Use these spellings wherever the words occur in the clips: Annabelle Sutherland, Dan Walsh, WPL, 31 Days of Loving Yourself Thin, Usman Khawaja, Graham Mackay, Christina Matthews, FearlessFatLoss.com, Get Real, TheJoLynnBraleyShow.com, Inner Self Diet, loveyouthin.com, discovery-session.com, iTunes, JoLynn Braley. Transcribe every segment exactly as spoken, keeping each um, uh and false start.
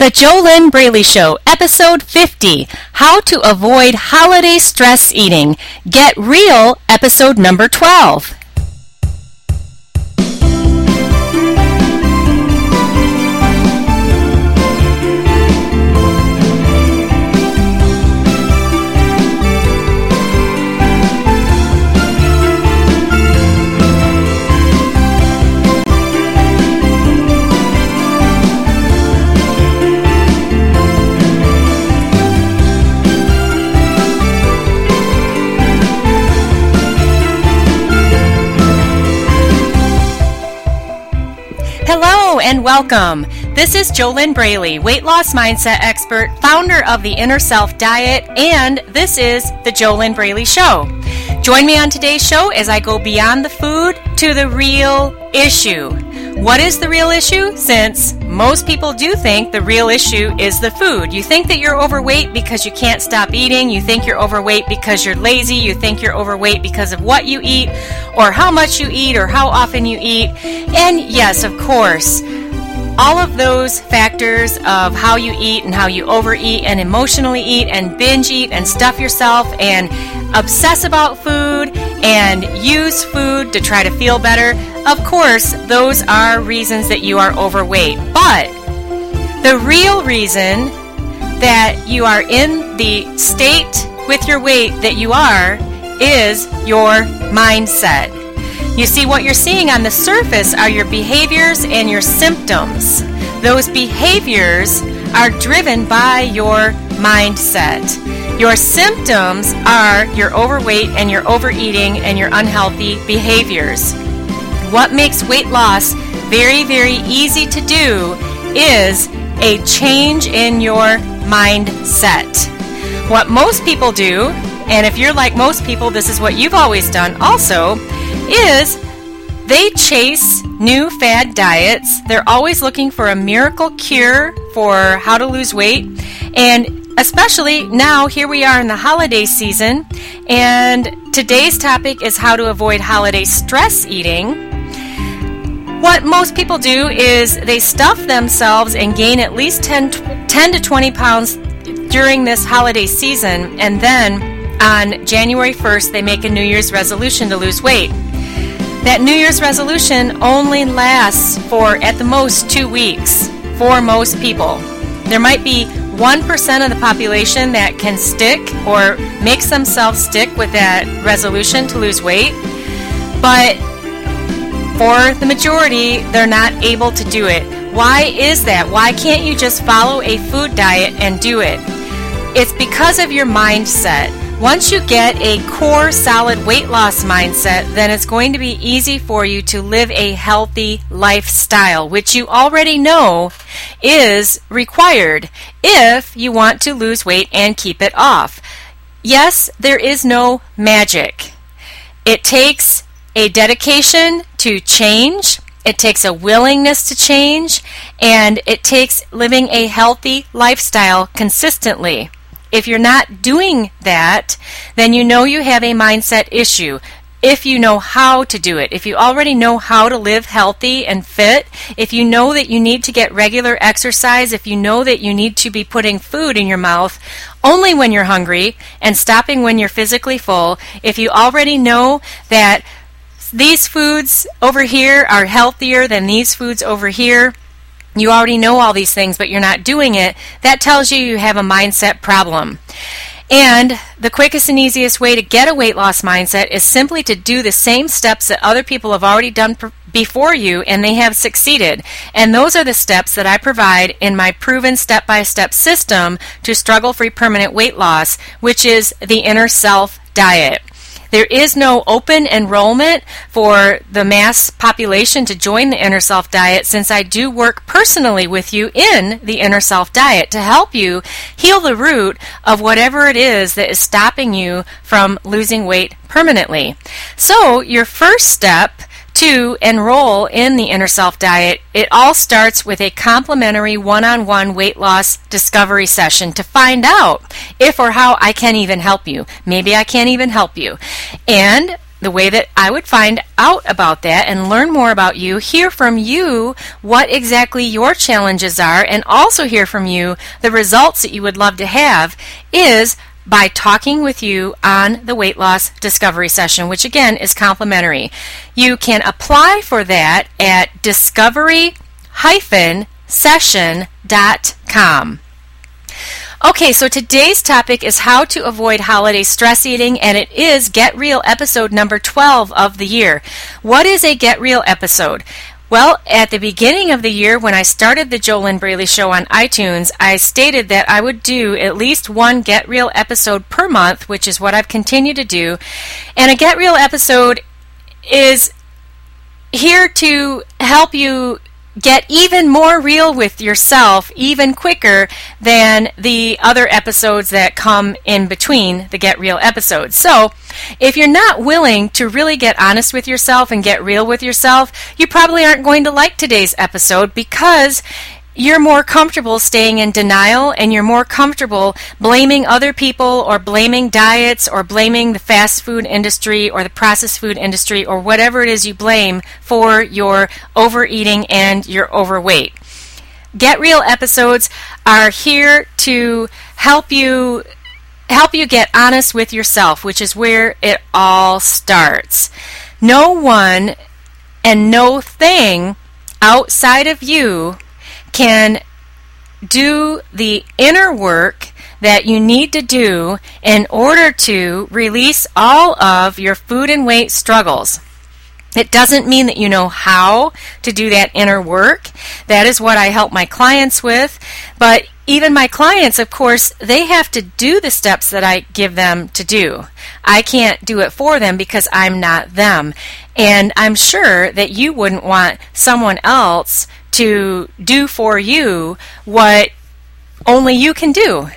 The JoLynn Braley Show, Episode fifty, How to Avoid Holiday Stress Eating. Get Real, Episode Number twelve. Hello and welcome. This is JoLynn Braley, weight loss mindset expert, founder of the Inner Self Diet, and this is The JoLynn Braley Show. Join me on today's show as I go beyond the food to the real issue. What is the real issue? Since most people do think the real issue is the food. You think that you're overweight because you can't stop eating. You think you're overweight because you're lazy. You think you're overweight because of what you eat or how much you eat or how often you eat. And yes, of course, all of those factors of how you eat and how you overeat and emotionally eat and binge eat and stuff yourself and obsess about food and use food to try to feel better. Of course, those are reasons that you are overweight. But the real reason that you are in the state with your weight that you are is your mindset. You see, what you're seeing on the surface are your behaviors and your symptoms. Those behaviors are driven by your mindset. Your symptoms are your overweight and your overeating and your unhealthy behaviors. What makes weight loss very, very easy to do is a change in your mindset. What most people do, and if you're like most people, this is what you've always done also, is they chase new fad diets. They're always looking for a miracle cure for how to lose weight. And especially now, here we are in the holiday season, and today's topic is how to avoid holiday stress eating. What most people do is they stuff themselves and gain at least ten to twenty pounds during this holiday season, and then on January first, they make a New Year's resolution to lose weight. That New Year's resolution only lasts for, at the most, two weeks for most people. There might be one percent of the population that can stick or makes themselves stick with that resolution to lose weight, but for the majority, they're not able to do it. Why is that? Why can't you just follow a food diet and do it? It's because of your mindset. Once you get a core solid weight loss mindset, then it's going to be easy for you to live a healthy lifestyle, which you already know is required if you want to lose weight and keep it off. Yes, there is no magic. It takes a dedication to change. It takes a willingness to change, and it takes living a healthy lifestyle consistently. If you're not doing that, then you know you have a mindset issue. If you know how to do it, if you already know how to live healthy and fit, if you know that you need to get regular exercise, if you know that you need to be putting food in your mouth only when you're hungry and stopping when you're physically full, if you already know that these foods over here are healthier than these foods over here, you already know all these things, but you're not doing it, that tells you you have a mindset problem. And the quickest and easiest way to get a weight loss mindset is simply to do the same steps that other people have already done before you, and they have succeeded. And those are the steps that I provide in my proven step-by-step system to struggle-free permanent weight loss, which is the Inner Self Diet. There is no open enrollment for the mass population to join the Inner Self Diet, since I do work personally with you in the Inner Self Diet to help you heal the root of whatever it is that is stopping you from losing weight permanently. So your first step to enroll in the Inner Self Diet, it all starts with a complimentary one-on-one weight loss discovery session to find out if or how I can even help you. Maybe I can't even help you. And The way that I would find out about that and learn more about you, hear from you what exactly your challenges are, and also hear from you the results that you would love to have, is by talking with you on the weight loss discovery session, which again is complimentary. You can apply for that at discovery dash session dot com. Okay, so today's topic is how to avoid holiday stress eating, and it is Get Real episode number twelve of the year. What is a Get Real episode? Well, at the beginning of the year when I started the JoLynn Braley Show on iTunes, I stated that I would do at least one Get Real episode per month, which is what I've continued to do. And a Get Real episode is here to help you get even more real with yourself even quicker than the other episodes that come in between the Get Real episodes. So if you're not willing to really get honest with yourself and get real with yourself, you probably aren't going to like today's episode, because you're more comfortable staying in denial, and you're more comfortable blaming other people or blaming diets or blaming the fast food industry or the processed food industry or whatever it is you blame for your overeating and your overweight. Get Real episodes are here to help you help you get honest with yourself, which is where it all starts. No one and no thing outside of you can do the inner work that you need to do in order to release all of your food and weight struggles. It doesn't mean that you know how to do that inner work. That is what I help my clients with. But even my clients, of course, they have to do the steps that I give them to do. I can't do it for them because I'm not them. And I'm sure that you wouldn't want someone else to do for you what only you can do.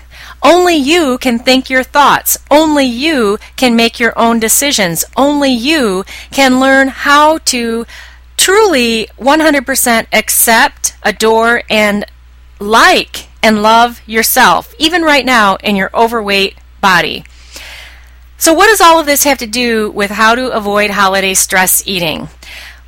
Only you can think your thoughts. Only you can make your own decisions. Only you can learn how to truly one hundred percent accept, adore, and like and love yourself, even right now in your overweight body. So what does all of this have to do with how to avoid holiday stress eating?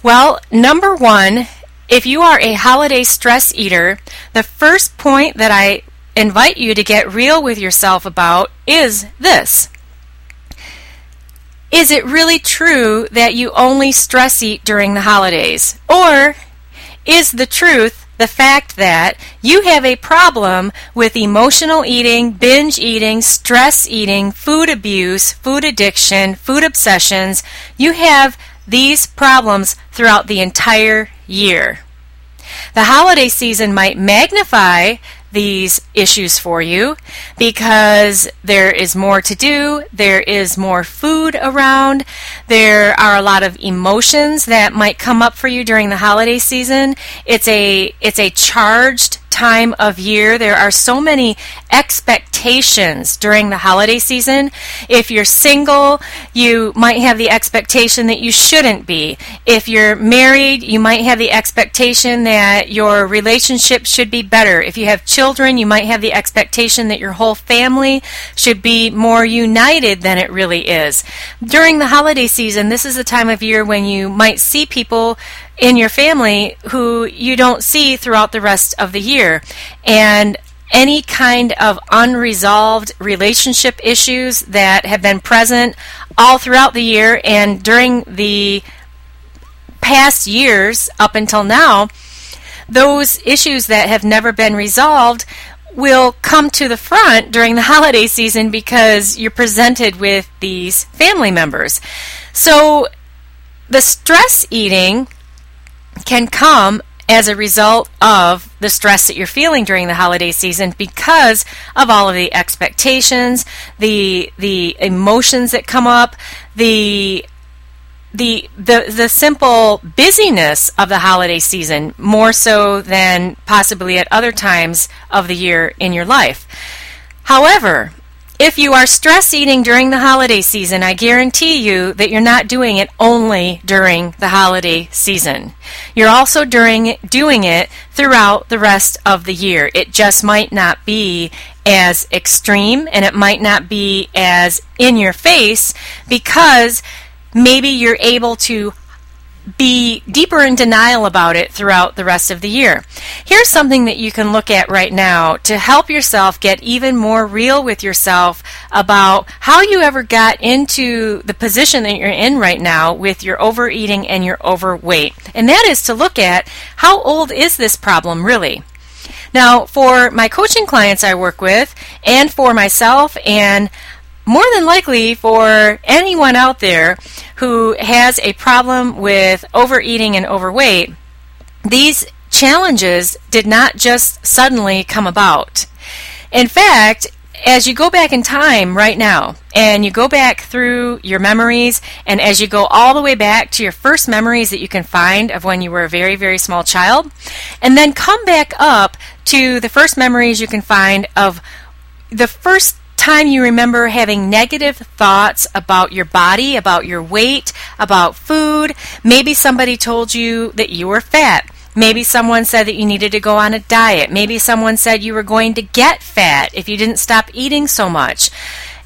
Well, number one, if you are a holiday stress eater, the first point that I invite you to get real with yourself about is this. Is it really true that you only stress eat during the holidays? Or is the truth the fact that you have a problem with emotional eating, binge eating, stress eating, food abuse, food addiction, food obsessions? You have these problems throughout the entire year. The holiday season might magnify these issues for you because there is more to do, there is more food around, there are a lot of emotions that might come up for you during the holiday season. It's a it's a charged time of year. There are so many expectations during the holiday season. If you're single, you might have the expectation that you shouldn't be. If you're married, you might have the expectation that your relationship should be better. If you have children, you might have the expectation that your whole family should be more united than it really is. During the holiday season, this is the time of year when you might see people in your family who you don't see throughout the rest of the year. And any kind of unresolved relationship issues that have been present all throughout the year and during the past years up until now, those issues that have never been resolved will come to the front during the holiday season because you're presented with these family members. So the stress eating can come as a result of the stress that you're feeling during the holiday season because of all of the expectations, the the emotions that come up, the the the the simple busyness of the holiday season, more so than possibly at other times of the year in your life. However, if you are stress eating during the holiday season, I guarantee you that you're not doing it only during the holiday season. You're also doing doing it throughout the rest of the year. It just might not be as extreme, and it might not be as in your face because maybe you're able to be deeper in denial about it throughout the rest of the year. Here's something that you can look at right now to help yourself get even more real with yourself about how you ever got into the position that you're in right now with your overeating and your overweight. And that is to look at how old is this problem really? Now, for my coaching clients I work with and for myself and more than likely for anyone out there who has a problem with overeating and overweight, these challenges did not just suddenly come about. In fact, as you go back in time right now, and you go back through your memories, and as you go all the way back to your first memories that you can find of when you were a very, very small child, and then come back up to the first memories you can find of the first time you remember having negative thoughts about your body, about your weight, about food. Maybe somebody told you that you were fat. Maybe someone said that you needed to go on a diet. Maybe someone said you were going to get fat if you didn't stop eating so much.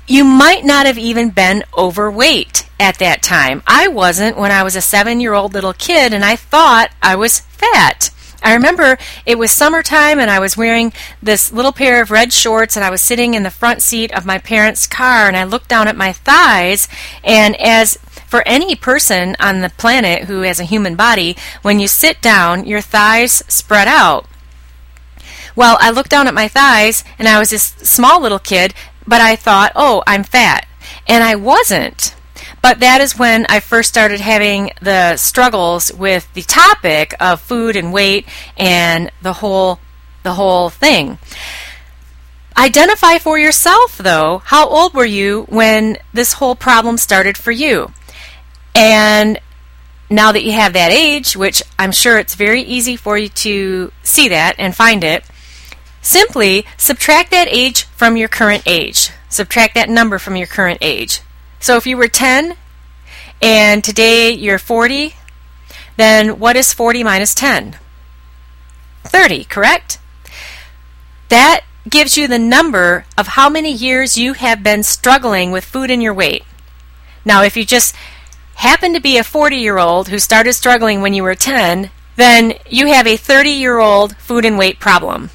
You might not have even been overweight at that time. I wasn't when I was a seven-year-old little kid and I thought I was fat. I remember it was summertime and I was wearing this little pair of red shorts and I was sitting in the front seat of my parents' car and I looked down at my thighs, and as for any person on the planet who has a human body, when you sit down, your thighs spread out. Well, I looked down at my thighs and I was this small little kid, but I thought, oh, I'm fat. And I wasn't. But that is when I first started having the struggles with the topic of food and weight and the whole the whole thing. Identify for yourself, though, how old were you when this whole problem started for you? And now that you have that age, which I'm sure it's very easy for you to see that and find it, simply subtract that age from your current age. Subtract that number from your current age. So if you were ten and today you're forty, then what is forty minus ten? thirty, correct? That gives you the number of how many years you have been struggling with food and your weight. Now, if you just happen to be a forty-year-old who started struggling when you were ten, then you have a thirty-year-old food and weight problem.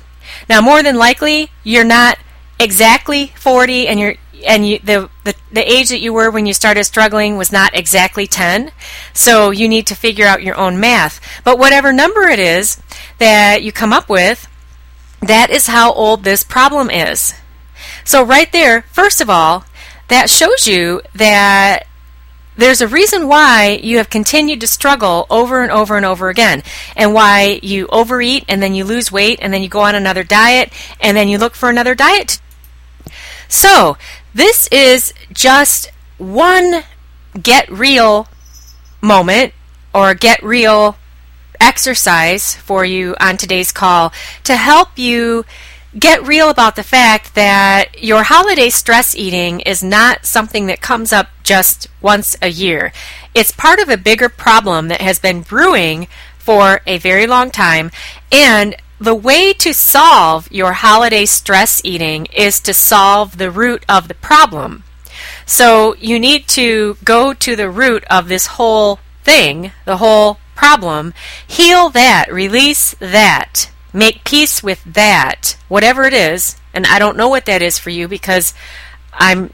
Now, more than likely, you're not exactly forty and you're and you, the, the the age that you were when you started struggling was not exactly ten, so you need to figure out your own math. But whatever number it is that you come up with, that is how old this problem is. So right there, first of all, that shows you that there's a reason why you have continued to struggle over and over and over again, and why you overeat and then you lose weight and then you go on another diet and then you look for another diet to So, this is just one get real moment or get real exercise for you on today's call to help you get real about the fact that your holiday stress eating is not something that comes up just once a year. It's part of a bigger problem that has been brewing for a very long time, and the way to solve your holiday stress eating is to solve the root of the problem. So you need to go to the root of this whole thing, the whole problem, heal that, release that, make peace with that, whatever it is. And I don't know what that is for you because I'm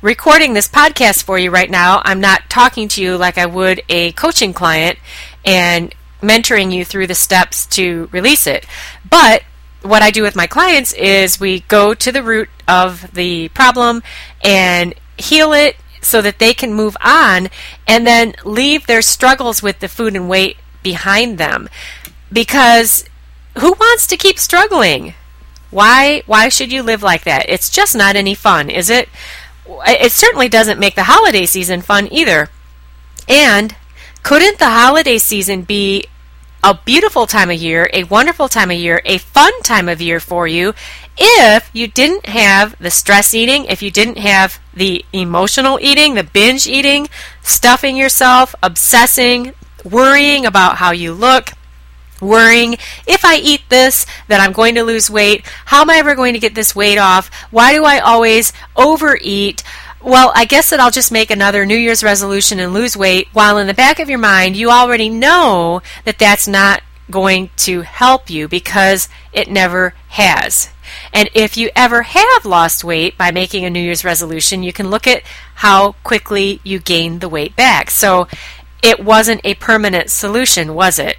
recording this podcast for you right now. I'm not talking to you like I would a coaching client and mentoring you through the steps to release it. But what I do with my clients is we go to the root of the problem and heal it so that they can move on and then leave their struggles with the food and weight behind them. Because who wants to keep struggling? Why, why should you live like that? It's just not any fun, is it? It certainly doesn't make the holiday season fun either. And couldn't the holiday season be a beautiful time of year, a wonderful time of year, a fun time of year for you if you didn't have the stress eating, if you didn't have the emotional eating, the binge eating, stuffing yourself, obsessing, worrying about how you look, worrying, if I eat this, then I'm going to lose weight, how am I ever going to get this weight off, why do I always overeat, well, I guess that I'll just make another New Year's resolution and lose weight, while in the back of your mind you already know that that's not going to help you because it never has. And if you ever have lost weight by making a New Year's resolution, you can look at how quickly you gain the weight back. So it wasn't a permanent solution, was it?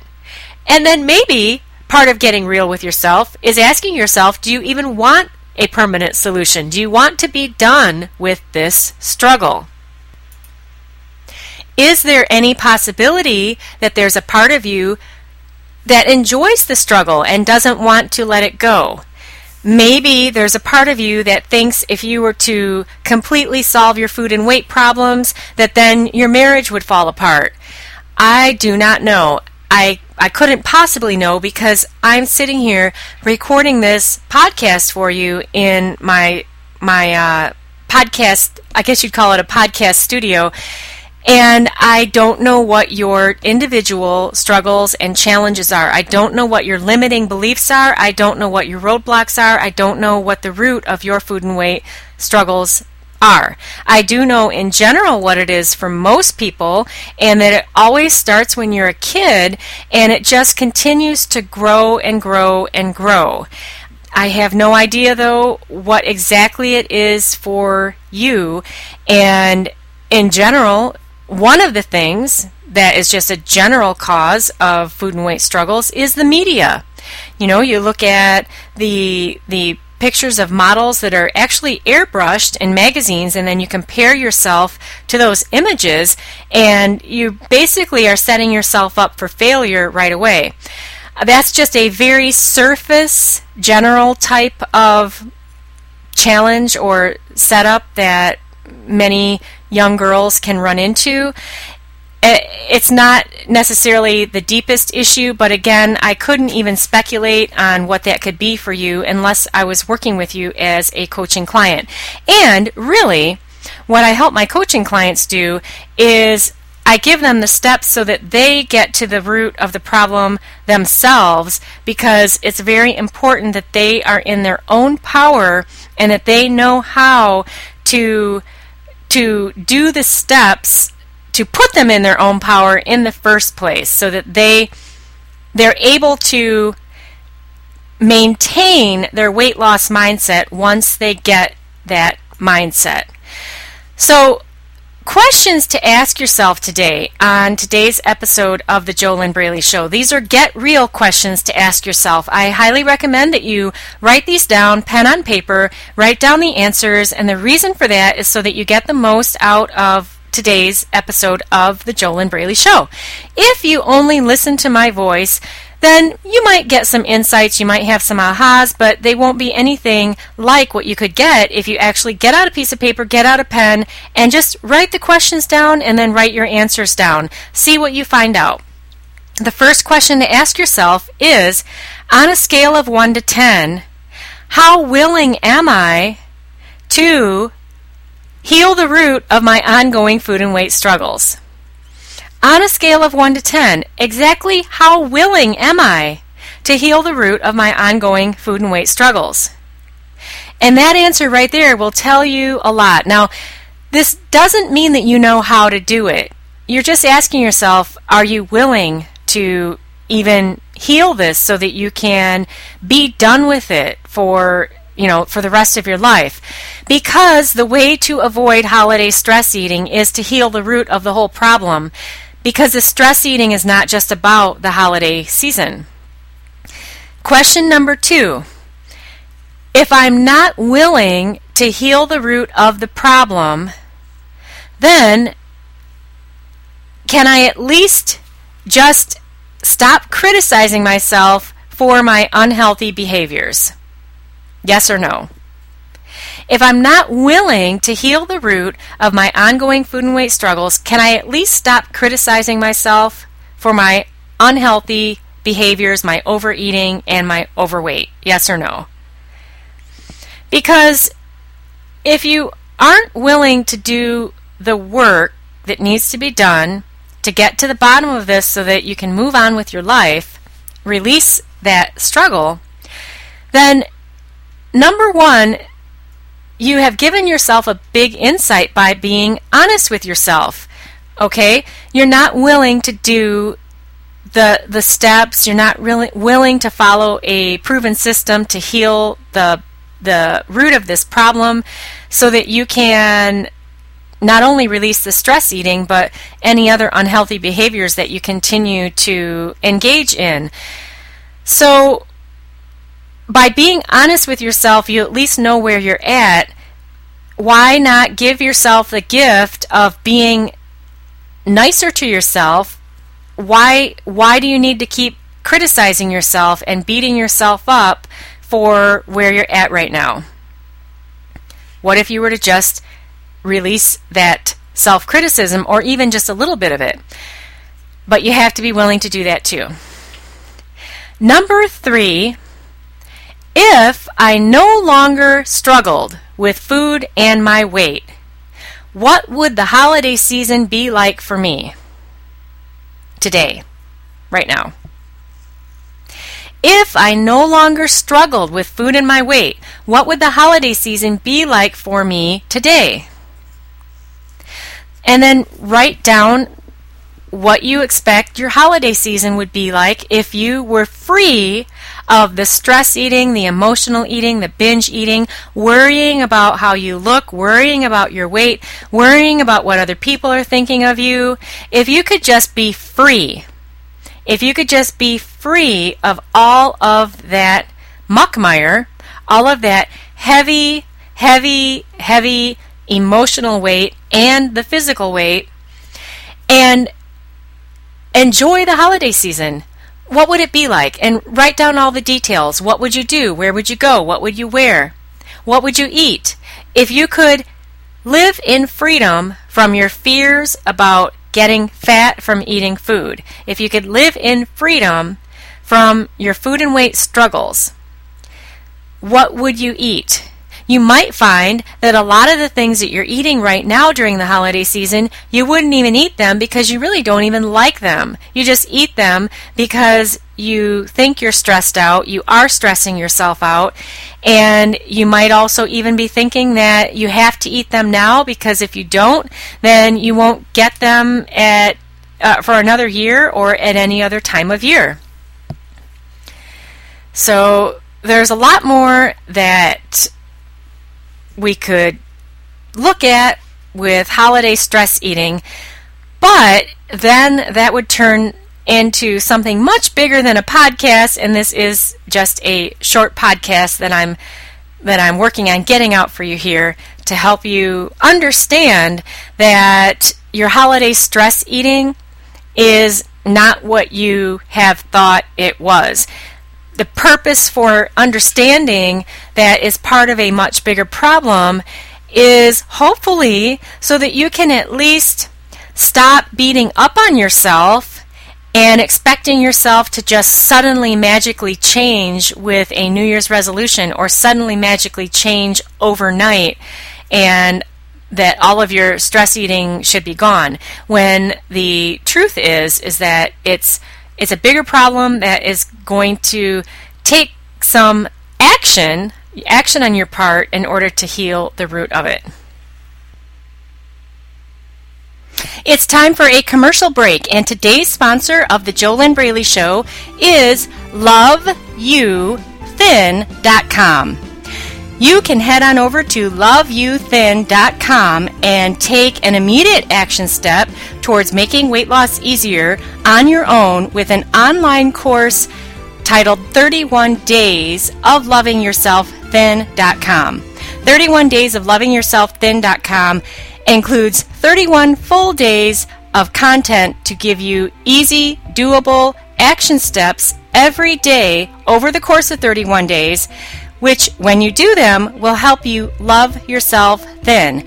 And then maybe part of getting real with yourself is asking yourself, do you even want a permanent solution? Do you want to be done with this struggle? Is there any possibility that there's a part of you that enjoys the struggle and doesn't want to let it go? Maybe there's a part of you that thinks if you were to completely solve your food and weight problems, that then your marriage would fall apart. I do not know. I I couldn't possibly know, because I'm sitting here recording this podcast for you in my my uh, podcast, I guess you'd call it a podcast studio, and I don't know what your individual struggles and challenges are. I don't know what your limiting beliefs are. I don't know what your roadblocks are. I don't know what the root of your food and weight struggles are. I do know in general what it is for most people, and that it always starts when you're a kid, and it just continues to grow and grow and grow. I have no idea, though, what exactly it is for you. And in general, one of the things that is just a general cause of food and weight struggles is the media. You know, you look at the the pictures of models that are actually airbrushed in magazines, and then you compare yourself to those images, and you basically are setting yourself up for failure right away. That's just a very surface, general type of challenge or setup that many young girls can run into. It's not necessarily the deepest issue, but again, I couldn't even speculate on what that could be for you unless I was working with you as a coaching client. And really, what I help my coaching clients do is I give them the steps so that they get to the root of the problem themselves, because it's very important that they are in their own power and that they know how to to do the steps to put them in their own power in the first place, so that they they're able to maintain their weight loss mindset once they get that mindset. So, questions to ask yourself today on today's episode of The JoLynn Braley Show. These are get real questions to ask yourself. I highly recommend that you write these down, pen on paper, write down the answers, and the reason for that is so that you get the most out of today's episode of The JoLynn Braley Show. If you only listen to my voice, then you might get some insights, you might have some ahas, but they won't be anything like what you could get if you actually get out a piece of paper, get out a pen, and just write the questions down and then write your answers down. See what you find out. The first question to ask yourself is, on a scale of one to ten, how willing am I to heal the root of my ongoing food and weight struggles? On a scale of one to ten, exactly how willing am I to heal the root of my ongoing food and weight struggles? And that answer right there will tell you a lot. Now, this doesn't mean that you know how to do it. You're just asking yourself, are you willing to even heal this so that you can be done with it for you know, for the rest of your life? Because the way to avoid holiday stress eating is to heal the root of the whole problem, because the stress eating is not just about the holiday season. Question number two, if I'm not willing to heal the root of the problem, then can I at least just stop criticizing myself for my unhealthy behaviors? Yes or no? If I'm not willing to heal the root of my ongoing food and weight struggles, can I at least stop criticizing myself for my unhealthy behaviors, my overeating, and my overweight? Yes or no? Because if you aren't willing to do the work that needs to be done to get to the bottom of this so that you can move on with your life, release that struggle, then number one, you have given yourself a big insight by being honest with yourself, okay? You're not willing to do the the steps. You're not really willing to follow a proven system to heal the the root of this problem so that you can not only release the stress eating, but any other unhealthy behaviors that you continue to engage in. So by being honest with yourself, you at least know where you're at. Why not give yourself the gift of being nicer to yourself? Why, why do you need to keep criticizing yourself and beating yourself up for where you're at right now? What if you were to just release that self-criticism, or even just a little bit of it? But you have to be willing to do that too. Number three, if I no longer struggled with food and my weight, what would the holiday season be like for me today, right now? If I no longer struggled with food and my weight, what would the holiday season be like for me today? And then write down what you expect your holiday season would be like if you were free of the stress eating, the emotional eating, the binge eating, worrying about how you look, worrying about your weight, worrying about what other people are thinking of you. If you could just be free, if you could just be free of all of that muckmire, all of that heavy, heavy, heavy emotional weight and the physical weight, and enjoy the holiday season, what would it be like? And write down all the details. What would you do? Where would you go? What would you wear? What would you eat? If you could live in freedom from your fears about getting fat from eating food, if you could live in freedom from your food and weight struggles, what would you eat? You might find that a lot of the things that you're eating right now during the holiday season, you wouldn't even eat them because you really don't even like them. You just eat them because you think you're stressed out, you are stressing yourself out, and you might also even be thinking that you have to eat them now because if you don't, then you won't get them at uh, for another year or at any other time of year. So there's a lot more that we could look at with holiday stress eating, but then that would turn into something much bigger than a podcast, and this is just a short podcast that I'm that I'm working on getting out for you here to help you understand that your holiday stress eating is not what you have thought it was. The purpose for understanding that is part of a much bigger problem is hopefully so that you can at least stop beating up on yourself and expecting yourself to just suddenly magically change with a New Year's resolution, or suddenly magically change overnight, and that all of your stress eating should be gone, when the truth is is that it's It's a bigger problem that is going to take some action, action on your part, in order to heal the root of it. It's time for a commercial break, and today's sponsor of The JoLynn Braley Show is love you thin dot com. You can head on over to love you thin dot com and take an immediate action step towards making weight loss easier on your own with an online course titled thirty-one days of loving yourself thin dot com. thirty-one days of loving yourself thin dot com includes thirty-one full days of content to give you easy, doable action steps every day over the course of thirty-one days, which, when you do them, will help you love yourself thin.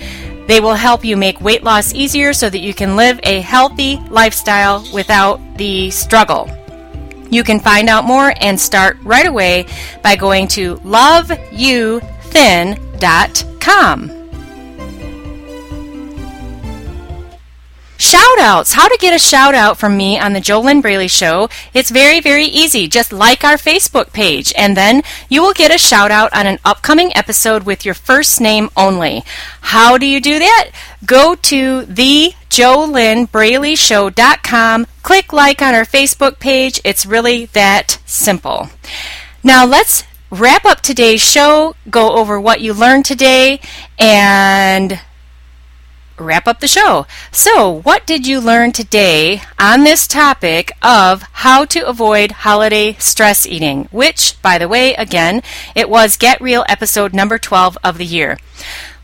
They will help you make weight loss easier so that you can live a healthy lifestyle without the struggle. You can find out more and start right away by going to love you thin dot com. Shout outs. How to get a shout out from me on the JoLynn Braley Show. It's very, very easy. Just like our Facebook page, and then you will get a shout out on an upcoming episode with your first name only. How do you do that? Go to the Jo Lynn Braley Show dot com. Click like on our Facebook page. It's really that simple. Now let's wrap up today's show, go over what you learned today, and wrap up the show. So, what did you learn today on this topic of how to avoid holiday stress eating? Which, by the way, again, it was Get Real episode number twelve of the year.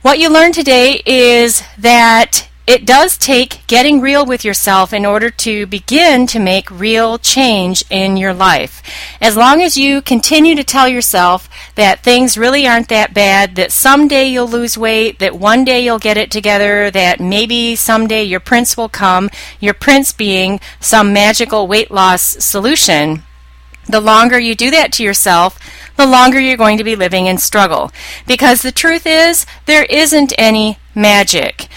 What you learned today is that it does take getting real with yourself in order to begin to make real change in your life. As long as you continue to tell yourself that things really aren't that bad, that someday you'll lose weight, that one day you'll get it together, that maybe someday your prince will come, your prince being some magical weight loss solution, the longer you do that to yourself, the longer you're going to be living in struggle. Because the truth is, there isn't any magic.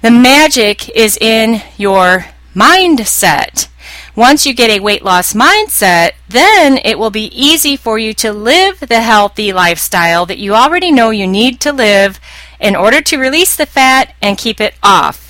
The magic is in your mindset. Once you get a weight loss mindset, then it will be easy for you to live the healthy lifestyle that you already know you need to live in order to release the fat and keep it off.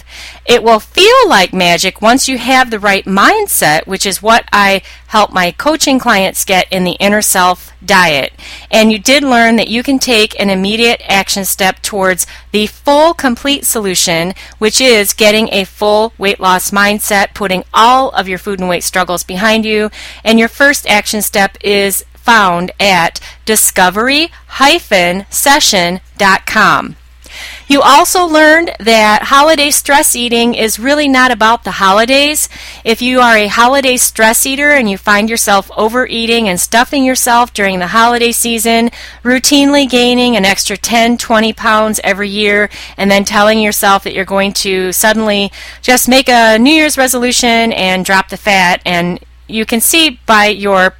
It will feel like magic once you have the right mindset, which is what I help my coaching clients get in the Inner Self Diet. And you did learn that you can take an immediate action step towards the full, complete solution, which is getting a full weight loss mindset, putting all of your food and weight struggles behind you. And your first action step is found at discovery dash session dot com. You also learned that holiday stress eating is really not about the holidays. If you are a holiday stress eater and you find yourself overeating and stuffing yourself during the holiday season, routinely gaining an extra ten, twenty pounds every year, and then telling yourself that you're going to suddenly just make a New Year's resolution and drop the fat, and you can see by your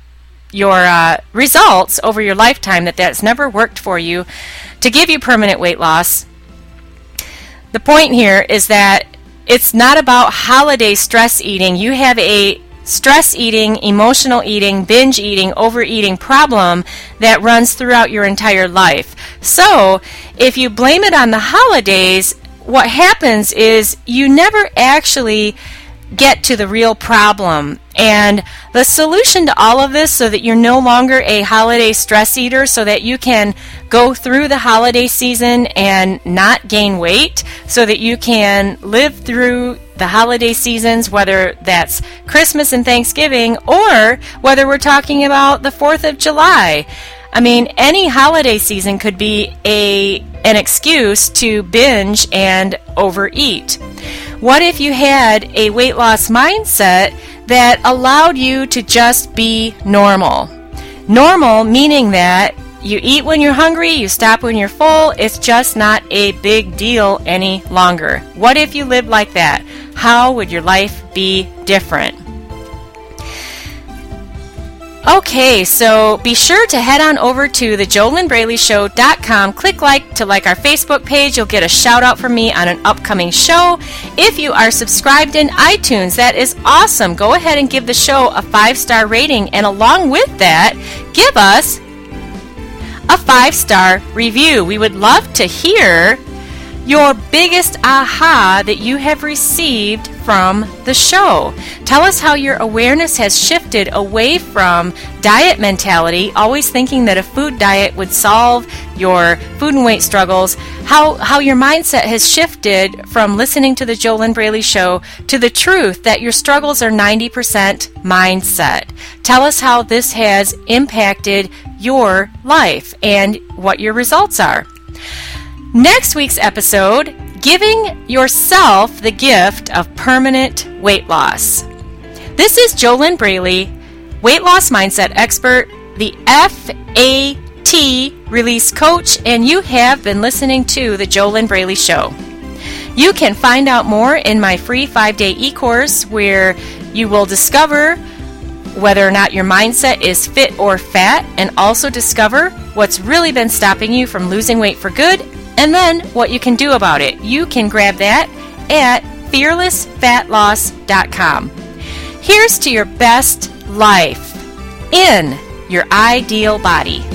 your uh, results over your lifetime that that's never worked for you to give you permanent weight loss. The point here is that it's not about holiday stress eating. You have a stress eating, emotional eating, binge eating, overeating problem that runs throughout your entire life. So if you blame it on the holidays, what happens is you never actually get to the real problem. And the solution to all of this, so that you're no longer a holiday stress eater, so that you can go through the holiday season and not gain weight, so that you can live through the holiday seasons, whether that's Christmas and Thanksgiving, or whether we're talking about the fourth of July. I mean, any holiday season could be a an excuse to binge and overeat. What if you had a weight loss mindset that allowed you to just be normal? Normal meaning that you eat when you're hungry, you stop when you're full, it's just not a big deal any longer. What if you lived like that? How would your life be different? Okay, so be sure to head on over to the Jo Lynn Braley Show dot com. Click like to like our Facebook page. You'll get a shout out from me on an upcoming show. If you are subscribed in iTunes, that is awesome. Go ahead and give the show a five-star rating, and along with that, give us a five-star review. We would love to hear your biggest aha that you have received from the show. Tell us how your awareness has shifted away from diet mentality, always thinking that a food diet would solve your food and weight struggles, how, how your mindset has shifted from listening to the JoLynn Braley Show to the truth that your struggles are ninety percent mindset. Tell us how this has impacted your life and what your results are. Next week's episode, giving yourself the gift of permanent weight loss. This is JoLynn Braley, weight loss mindset expert, the F A T release coach, and you have been listening to The JoLynn Braley Show. You can find out more in my free five-day e-course, where you will discover whether or not your mindset is fit or fat, and also discover what's really been stopping you from losing weight for good, and then what you can do about it. You can grab that at fearless fat loss dot com. Here's to your best life in your ideal body.